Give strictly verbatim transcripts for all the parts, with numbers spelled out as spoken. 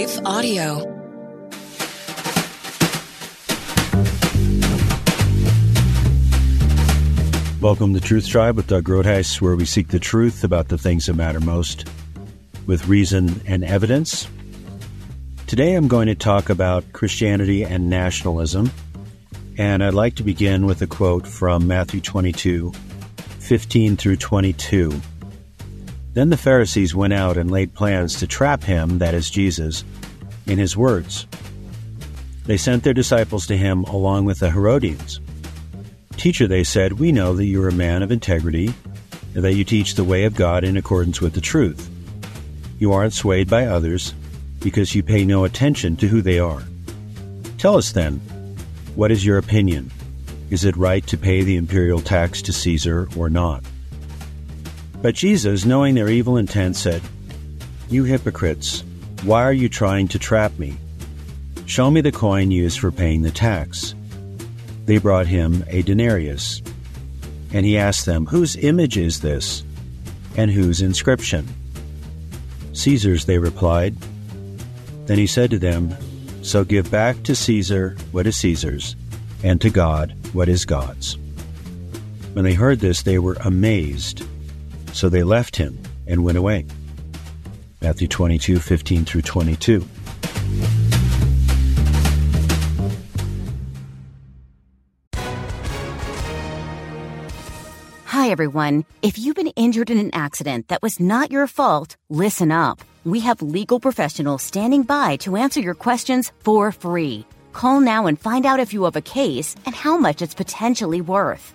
Life Audio. Welcome to Truth Tribe with Doug Groothuis, where we seek the truth about the things that matter most with reason and evidence. Today I'm going to talk about Christianity and nationalism, and I'd like to begin with a quote from Matthew twenty-two, fifteen through twenty-two. Then the Pharisees went out and laid plans to trap him, that is Jesus, in his words. They sent their disciples to him along with the Herodians. Teacher, they said, we know that you are a man of integrity, and that you teach the way of God in accordance with the truth. You aren't swayed by others, because you pay no attention to who they are. Tell us then, what is your opinion? Is it right to pay the imperial tax to Caesar or not? But Jesus, knowing their evil intent, said, You hypocrites, why are you trying to trap me? Show me the coin used for paying the tax. They brought him a denarius. And he asked them, Whose image is this, and whose inscription? Caesar's, they replied. Then he said to them, So give back to Caesar what is Caesar's, and to God what is God's. When they heard this, they were amazed. So they left him and went away. Matthew twenty-two, fifteen through twenty-two. Hi, everyone. If you've been injured in an accident that was not your fault, listen up. We have legal professionals standing by to answer your questions for free. Call now and find out if you have a case and how much it's potentially worth.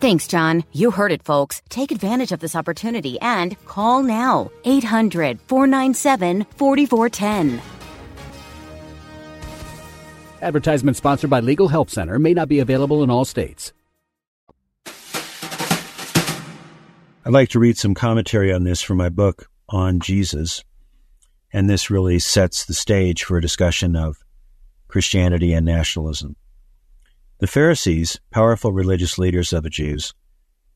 Thanks, John. You heard it, folks. Take advantage of this opportunity and call now. eight hundred, four nine seven, four four one zero. Advertisement sponsored by Legal Help Center. May not be available in all states. I'd like to read some commentary on this from my book on Jesus. And this really sets the stage for a discussion of Christianity and nationalism. The Pharisees, powerful religious leaders of the Jews,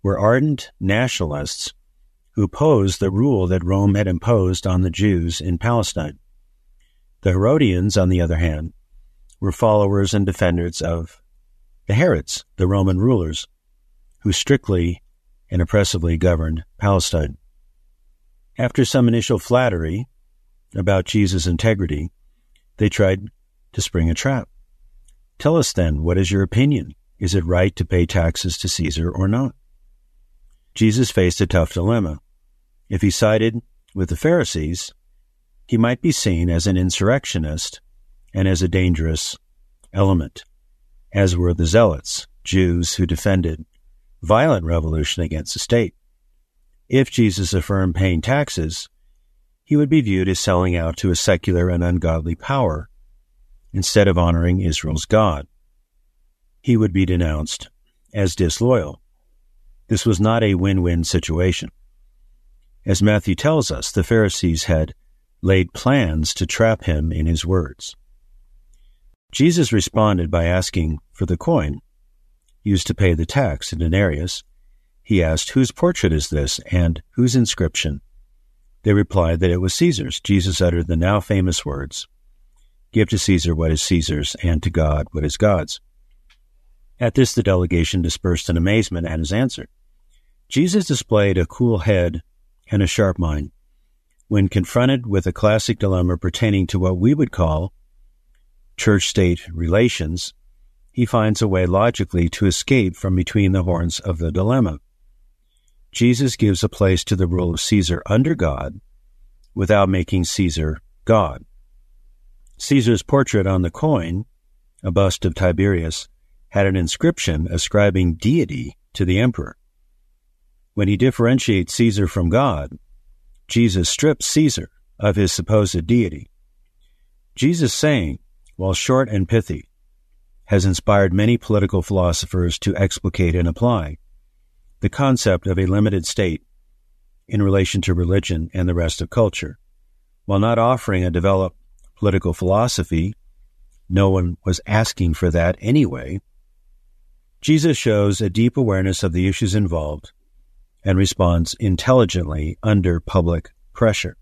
were ardent nationalists who opposed the rule that Rome had imposed on the Jews in Palestine. The Herodians, on the other hand, were followers and defenders of the Herods, the Roman rulers, who strictly and oppressively governed Palestine. After some initial flattery about Jesus' integrity, they tried to spring a trap. Tell us then, what is your opinion? Is it right to pay taxes to Caesar or not? Jesus faced a tough dilemma. If he sided with the Pharisees, he might be seen as an insurrectionist and as a dangerous element, as were the Zealots, Jews who defended violent revolution against the state. If Jesus affirmed paying taxes, he would be viewed as selling out to a secular and ungodly power instead of honoring Israel's God. He would be denounced as disloyal. This was not a win-win situation. As Matthew tells us, the Pharisees had laid plans to trap him in his words. Jesus responded by asking for the coin used to pay the tax, a denarius. He asked, Whose portrait is this, and whose inscription? They replied that it was Caesar's. Jesus uttered the now famous words, Give to Caesar what is Caesar's, and to God what is God's. At this, the delegation dispersed in amazement at his answer. Jesus displayed a cool head and a sharp mind. When confronted with a classic dilemma pertaining to what we would call church-state relations, he finds a way logically to escape from between the horns of the dilemma. Jesus gives a place to the rule of Caesar under God without making Caesar God. Caesar's portrait on the coin, a bust of Tiberius, had an inscription ascribing deity to the emperor. When he differentiates Caesar from God, Jesus strips Caesar of his supposed deity. Jesus saying, while short and pithy, has inspired many political philosophers to explicate and apply the concept of a limited state in relation to religion and the rest of culture. While not offering a developed political philosophy, no one was asking for that anyway, Jesus shows a deep awareness of the issues involved and responds intelligently under public pressure.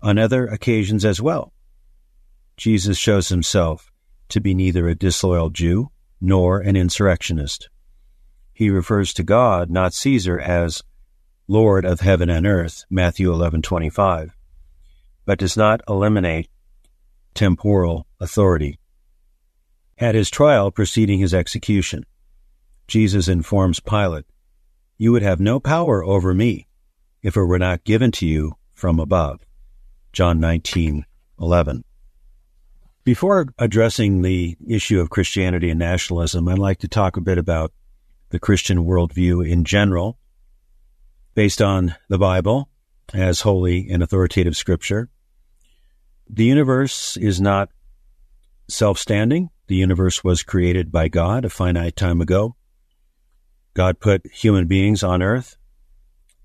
On other occasions as well, Jesus shows himself to be neither a disloyal Jew nor an insurrectionist. He refers to God, not Caesar, as Lord of heaven and earth, Matthew eleven twenty-five, but does not eliminate temporal authority. At his trial preceding his execution, Jesus informs Pilate, "You would have no power over me if it were not given to you from above." John nineteen eleven. Before addressing the issue of Christianity and nationalism, I'd like to talk a bit about the Christian worldview in general, based on the Bible as holy and authoritative scripture. The universe is not self-standing. The universe was created by God a finite time ago. God put human beings on earth.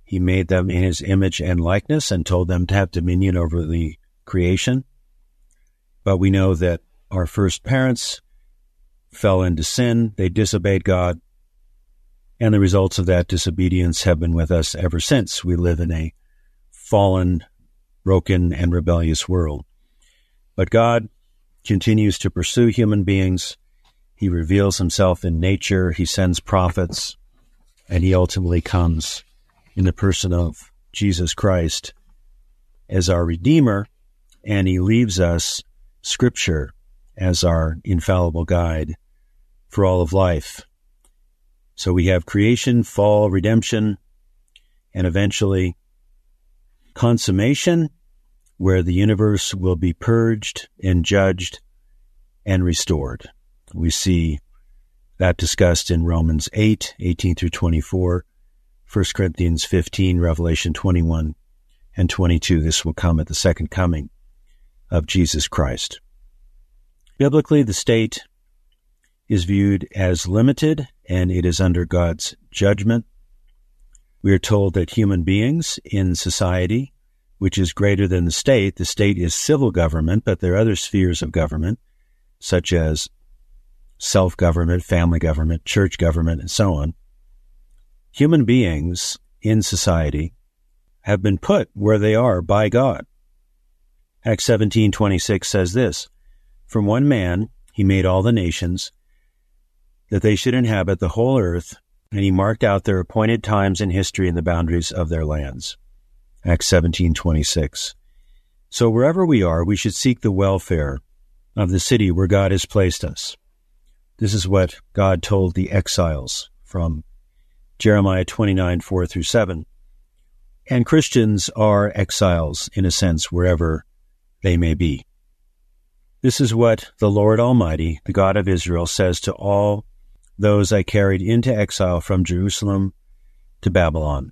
He made them in his image and likeness and told them to have dominion over the creation. But we know that our first parents fell into sin. They disobeyed God. And the results of that disobedience have been with us ever since. We live in a fallen, broken, and rebellious world. But God continues to pursue human beings. He reveals himself in nature. He sends prophets. And he ultimately comes in the person of Jesus Christ as our Redeemer. And he leaves us Scripture as our infallible guide for all of life. So we have creation, fall, redemption, and eventually consummation, where the universe will be purged and judged and restored. We see that discussed in Romans eight, eighteen through twenty-four, First Corinthians fifteen, Revelation twenty-one and twenty-two. This will come at the second coming of Jesus Christ. Biblically, the state is viewed as limited, and it is under God's judgment. We are told that human beings in society, which is greater than the state, the state is civil government, but there are other spheres of government, such as self-government, family government, church government, and so on. Human beings in society have been put where they are by God. Acts seventeen twenty-six says this, "From one man he made all the nations, that they should inhabit the whole earth, and he marked out their appointed times in history and the boundaries of their lands." Acts seventeen twenty-six. So wherever we are, we should seek the welfare of the city where God has placed us. This is what God told the exiles from Jeremiah twenty-nine, four through seven. And Christians are exiles, in a sense, wherever they may be. This is what the Lord Almighty, the God of Israel, says to all those I carried into exile from Jerusalem to Babylon.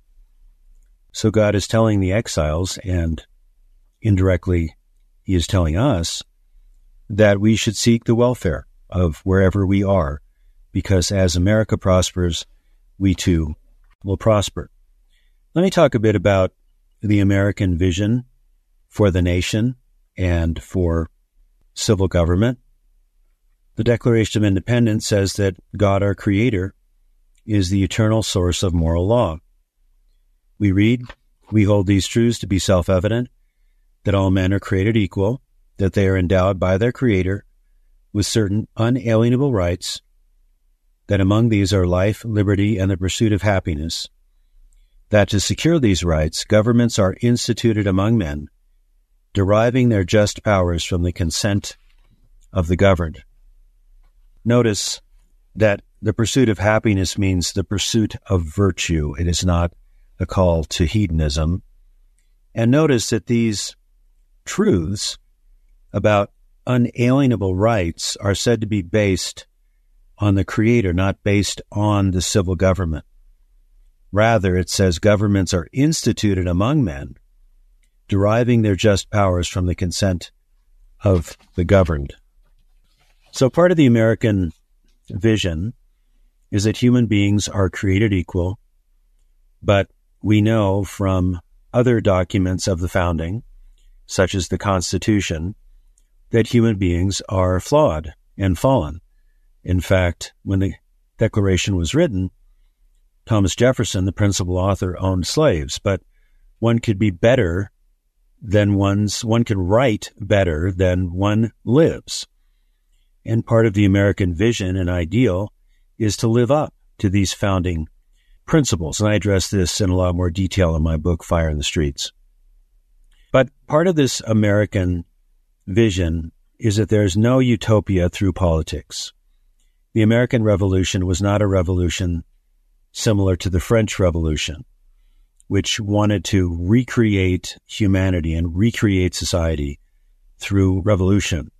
So God is telling the exiles, and indirectly he is telling us, that we should seek the welfare of wherever we are, because as America prospers, we too will prosper. Let me talk a bit about the American vision for the nation and for civil government. The Declaration of Independence says that God, our Creator, is the eternal source of moral law. We read, "We hold these truths to be self-evident, that all men are created equal, that they are endowed by their Creator with certain unalienable rights, that among these are life, liberty, and the pursuit of happiness, that to secure these rights, governments are instituted among men, deriving their just powers from the consent of the governed. Notice that the pursuit of happiness means the pursuit of virtue. It is not a call to hedonism. And notice that these truths about unalienable rights are said to be based on the Creator, not based on the civil government. Rather, it says governments are instituted among men, deriving their just powers from the consent of the governed. So part of the American vision is that human beings are created equal, but we know from other documents of the founding, such as the Constitution, that human beings are flawed and fallen. In fact, when the Declaration was written, Thomas Jefferson, the principal author, owned slaves, but one could be better than one's, one can write better than one lives. And part of the American vision and ideal is to live up to these founding principles. And I address this in a lot more detail in my book, Fire in the Streets. But part of this American vision is that there is no utopia through politics. The American Revolution was not a revolution similar to the French Revolution, which wanted to recreate humanity and recreate society through revolution.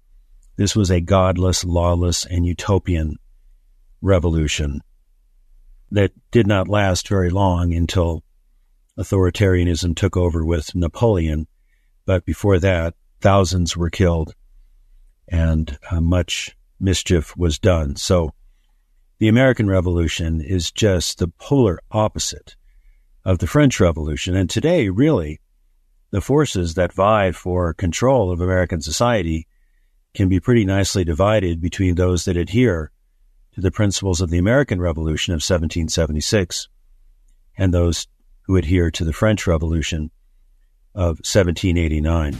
This was a godless, lawless, and utopian revolution that did not last very long until authoritarianism took over with Napoleon. But before that, thousands were killed and uh, much mischief was done. So the American Revolution is just the polar opposite of the French Revolution. And today, really, the forces that vie for control of American society can be pretty nicely divided between those that adhere to the principles of the American Revolution of seventeen seventy-six and those who adhere to the French Revolution of seventeen eighty-nine.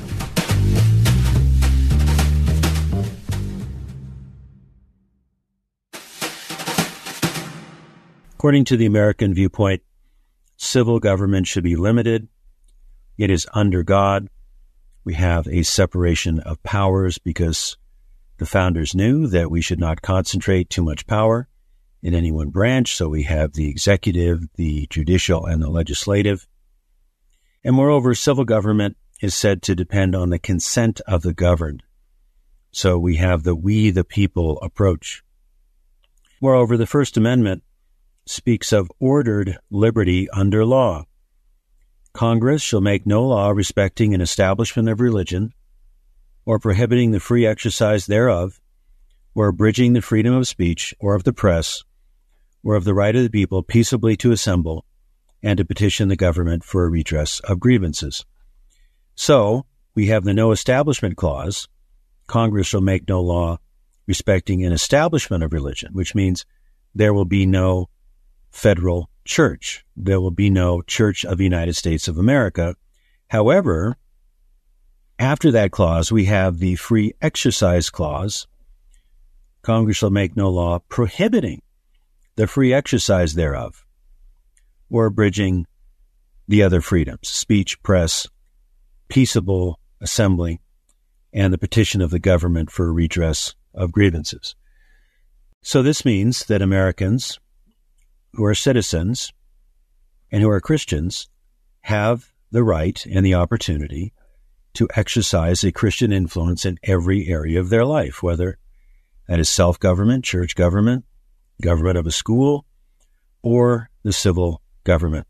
According to the American viewpoint, civil government should be limited. It is under God. We have a separation of powers because the founders knew that we should not concentrate too much power in any one branch. So we have the executive, the judicial, and the legislative. And moreover, civil government is said to depend on the consent of the governed. So we have the we the people approach. Moreover, the First Amendment speaks of ordered liberty under law. Congress shall make no law respecting an establishment of religion, or prohibiting the free exercise thereof, or abridging the freedom of speech, or of the press, or of the right of the people peaceably to assemble, and to petition the government for a redress of grievances. So, we have the no establishment clause. Congress shall make no law respecting an establishment of religion, which means there will be no federal church. There will be no Church of the United States of America. However, after that clause, we have the free exercise clause. Congress shall make no law prohibiting the free exercise thereof or abridging the other freedoms, speech, press, peaceable assembly, and the petition of the government for redress of grievances. So this means that Americans who are citizens and who are Christians have the right and the opportunity to exercise a Christian influence in every area of their life, whether that is self-government, church government, government of a school, or the civil government.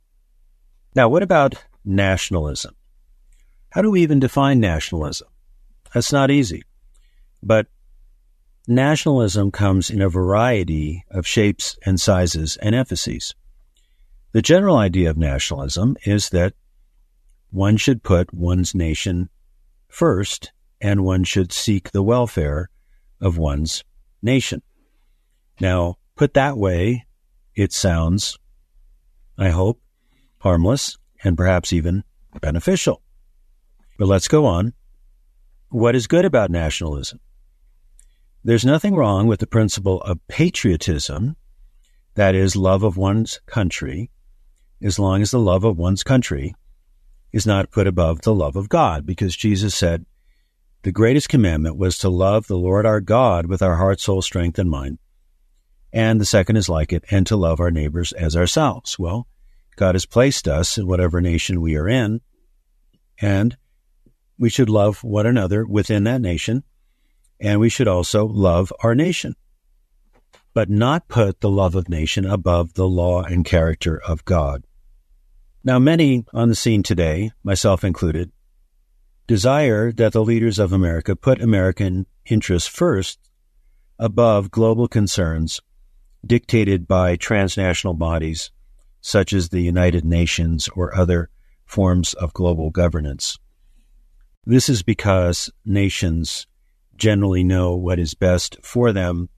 Now, what about nationalism? How do we even define nationalism? That's not easy. But nationalism comes in a variety of shapes and sizes and emphases. The general idea of nationalism is that one should put one's nation first, and one should seek the welfare of one's nation. Now, put that way, it sounds, I hope, harmless and perhaps even beneficial. But let's go on. What is good about nationalism? There's nothing wrong with the principle of patriotism, that is, love of one's country, as long as the love of one's country is not put above the love of God, because Jesus said, The greatest commandment was to love the Lord our God with our heart, soul, strength, and mind. And the second is like it, and to love our neighbors as ourselves. Well, God has placed us in whatever nation we are in, and we should love one another within that nation, and we should also love our nation, but not put the love of nation above the law and character of God. Now, many on the scene today, myself included, desire that the leaders of America put American interests first above global concerns dictated by transnational bodies such as the United Nations or other forms of global governance. This is because nations generally know what is best for them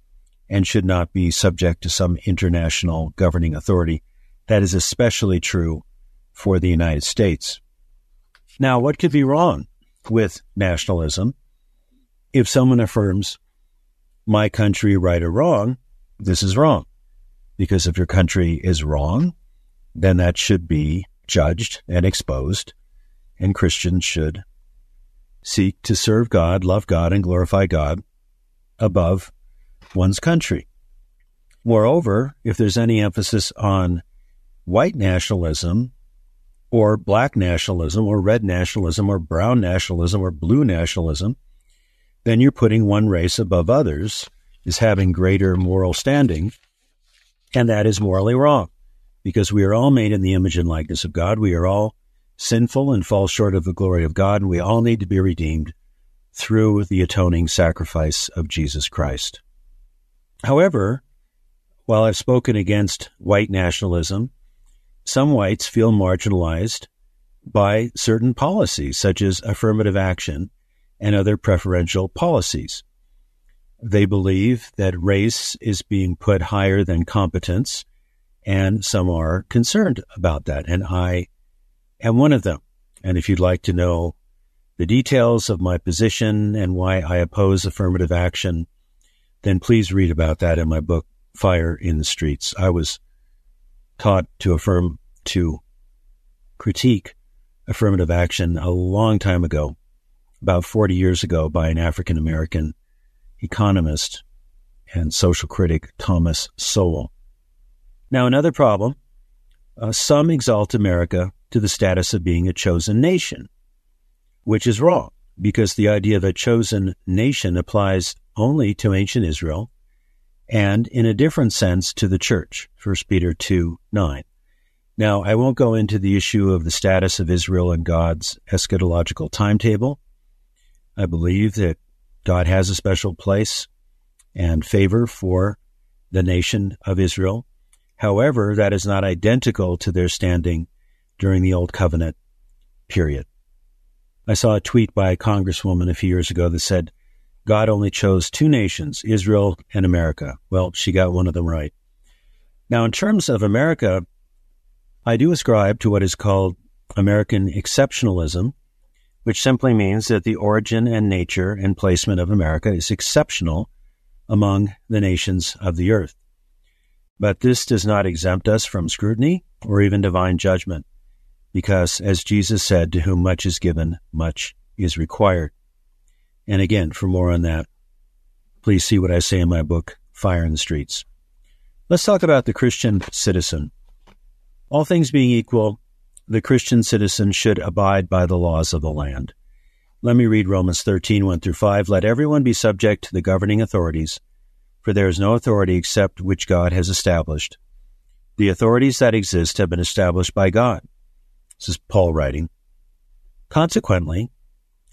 and should not be subject to some international governing authority. That is especially true for the United States. Now, what could be wrong with nationalism? If someone affirms, my country right or wrong, this is wrong. Because if your country is wrong, then that should be judged and exposed, and Christians should seek to serve God, love God, and glorify God above one's country. Moreover, if there's any emphasis on white nationalism or black nationalism or red nationalism or brown nationalism or blue nationalism, then you're putting one race above others as having greater moral standing, and that is morally wrong, because we are all made in the image and likeness of God. We are all sinful and fall short of the glory of God, and we all need to be redeemed through the atoning sacrifice of Jesus Christ. However, while I've spoken against white nationalism, some whites feel marginalized by certain policies, such as affirmative action and other preferential policies. They believe that race is being put higher than competence, and some are concerned about that, and I am one of them. And if you'd like to know the details of my position and why I oppose affirmative action, then please read about that in my book, Fire in the Streets. I was taught to affirm, to critique affirmative action a long time ago, about forty years ago, by an African-American economist and social critic, Thomas Sowell. Now, another problem, uh, some exalt America to the status of being a chosen nation, which is wrong, because the idea of a chosen nation applies only to ancient Israel and in a different sense to the church, First Peter two nine. Now, I won't go into the issue of the status of Israel in God's eschatological timetable. I believe that God has a special place and favor for the nation of Israel. However, that is not identical to their standing during the Old Covenant period. I saw a tweet by a congresswoman a few years ago that said, God only chose two nations, Israel and America. Well, she got one of them right. Now, in terms of America, I do ascribe to what is called American exceptionalism, which simply means that the origin and nature and placement of America is exceptional among the nations of the earth. But this does not exempt us from scrutiny or even divine judgment, because, as Jesus said, to whom much is given, much is required. And again, for more on that, please see what I say in my book, Fire in the Streets. Let's talk about the Christian citizen. All things being equal, the Christian citizen should abide by the laws of the land. Let me read Romans thirteen, one through five. Let everyone be subject to the governing authorities, for there is no authority except which God has established. The authorities that exist have been established by God. This is Paul writing. Consequently,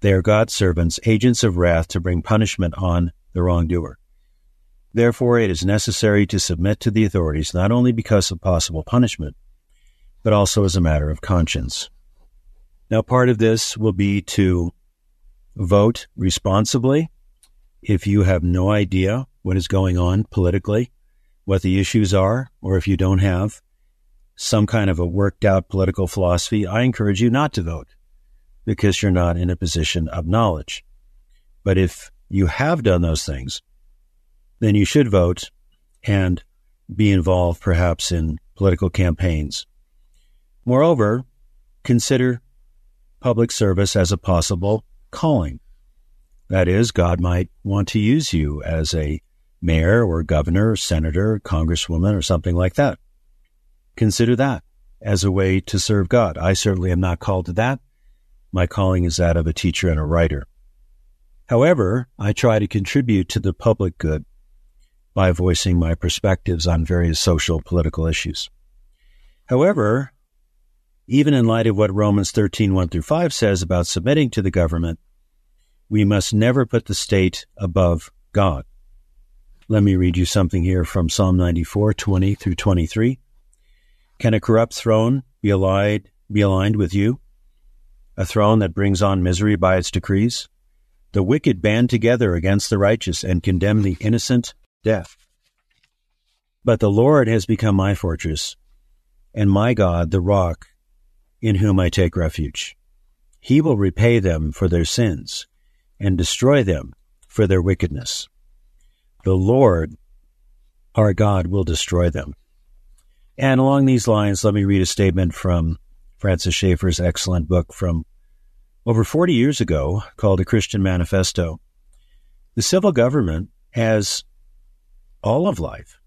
They are God's servants, agents of wrath to bring punishment on the wrongdoer. Therefore, it is necessary to submit to the authorities, not only because of possible punishment, but also as a matter of conscience. Now, part of this will be to vote responsibly. If you have no idea what is going on politically, what the issues are, or if you don't have some kind of a worked out political philosophy, I encourage you not to vote because you're not in a position of knowledge. But if you have done those things, then you should vote and be involved perhaps in political campaigns. Moreover, consider public service as a possible calling. That is, God might want to use you as a mayor or governor, or senator, or congresswoman, or something like that. Consider that as a way to serve God. I certainly am not called to that. My calling is that of a teacher and a writer. However, I try to contribute to the public good by voicing my perspectives on various social, political issues. However, even in light of what Romans thirteen, one through five says about submitting to the government, we must never put the state above God. Let me read you something here from Psalm ninety-four, twenty through twenty-three. Can a corrupt throne be allied, be aligned with you? A throne that brings on misery by its decrees? The wicked band together against the righteous and condemn the innocent to death. But the Lord has become my fortress, and my God, the rock in whom I take refuge. He will repay them for their sins and destroy them for their wickedness. The Lord, our God, will destroy them. And along these lines, let me read a statement from Francis Schaeffer's excellent book from over forty years ago called The Christian Manifesto. The civil government, as all of life,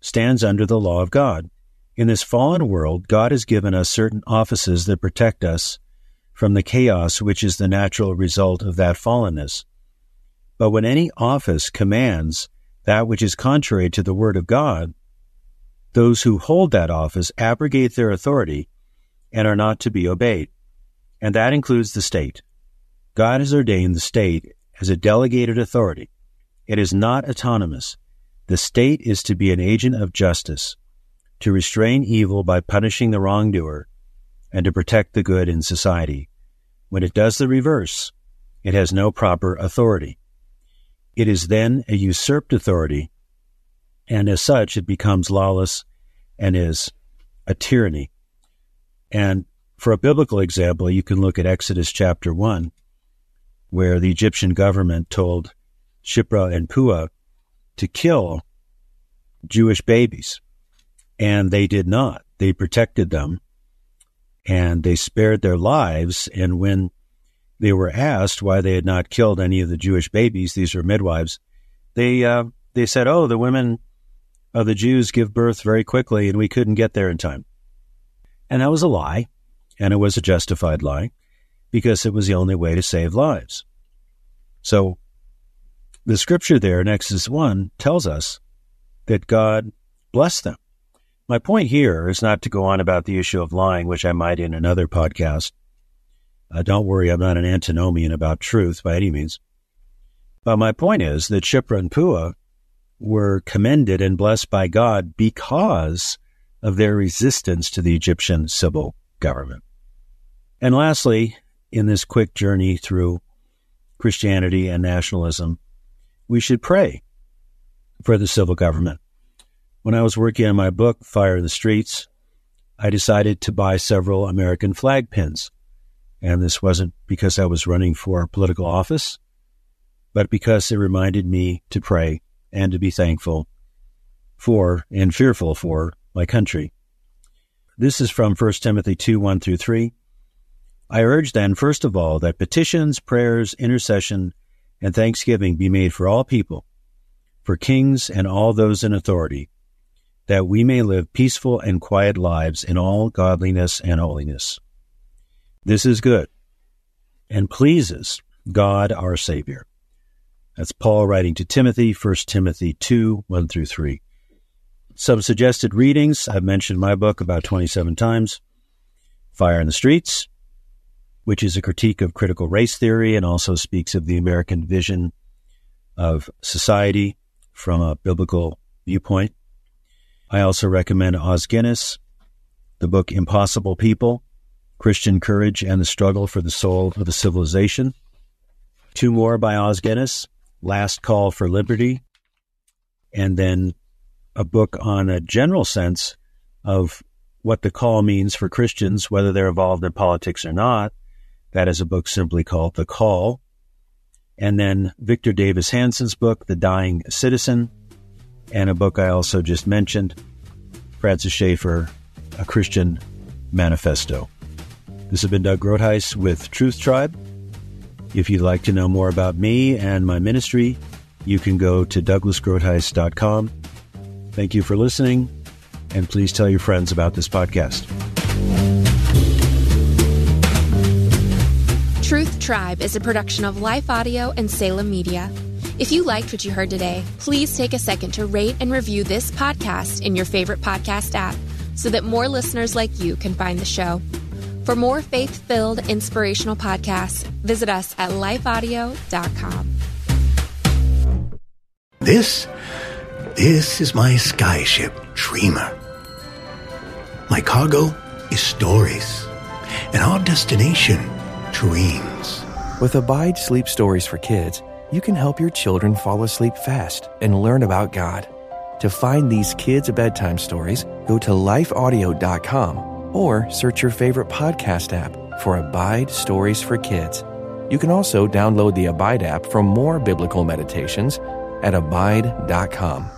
stands under the law of God. In this fallen world, God has given us certain offices that protect us from the chaos which is the natural result of that fallenness. But when any office commands that which is contrary to the word of God, those who hold that office abrogate their authority and are not to be obeyed. And that includes the state. God has ordained the state as a delegated authority. It is not autonomous. The state is to be an agent of justice, to restrain evil by punishing the wrongdoer, and to protect the good in society. When it does the reverse, it has no proper authority. It is then a usurped authority, and as such it becomes lawless and is a tyranny. And for a biblical example, you can look at Exodus chapter one, where the Egyptian government told Shiphrah and Puah to kill Jewish babies, and they did not. They protected them, and they spared their lives, and when they were asked why they had not killed any of the Jewish babies, these were midwives, they uh, they said, oh, the women of the Jews give birth very quickly, and we couldn't get there in time. And that was a lie, and it was a justified lie, because it was the only way to save lives. So the scripture there in Exodus one tells us that God blessed them. My point here is not to go on about the issue of lying, which I might in another podcast. Uh, don't worry, I'm not an antinomian about truth by any means. But my point is that Shiphrah and Puah were commended and blessed by God because of their resistance to the Egyptian civil government. And lastly, in this quick journey through Christianity and nationalism, we should pray for the civil government. When I was working on my book, Fire in the Streets, I decided to buy several American flag pins. And this wasn't because I was running for political office, but because it reminded me to pray and to be thankful for and fearful for my country. This is from First Timothy two, one through three. I urge then, first of all, that petitions, prayers, intercession, and thanksgiving be made for all people, for kings and all those in authority, that we may live peaceful and quiet lives in all godliness and holiness. This is good and pleases God our Savior. That's Paul writing to Timothy, First Timothy two, one through three. Some suggested readings. I've mentioned my book about twenty-seven times. Fire in the Streets, which is a critique of critical race theory and also speaks of the American vision of society from a biblical viewpoint. I also recommend Oz Guinness, the book Impossible People, Christian Courage and the Struggle for the Soul of a Civilization. two more by Oz Guinness, Last Call for Liberty, and then a book on a general sense of what the call means for Christians, whether they're involved in politics or not. That is a book simply called The Call. And then Victor Davis Hansen's book, The Dying Citizen, and a book I also just mentioned, Francis Schaeffer, A Christian Manifesto. This has been Doug Groothuis with Truth Tribe. If you'd like to know more about me and my ministry, you can go to douglas groothuis dot com. Thank you for listening, and please tell your friends about this podcast. Truth Tribe is a production of Life Audio and Salem Media. If you liked what you heard today, please take a second to rate and review this podcast in your favorite podcast app so that more listeners like you can find the show. For more faith-filled, inspirational podcasts, visit us at life audio dot com. This, this is my skyship, Dreamer. My cargo is stories, and our destination, dreams. With Abide Sleep Stories for Kids, you can help your children fall asleep fast and learn about God. To find these kids' bedtime stories, go to life audio dot com. Or search your favorite podcast app for Abide Stories for Kids. You can also download the Abide app for more biblical meditations at abide dot com.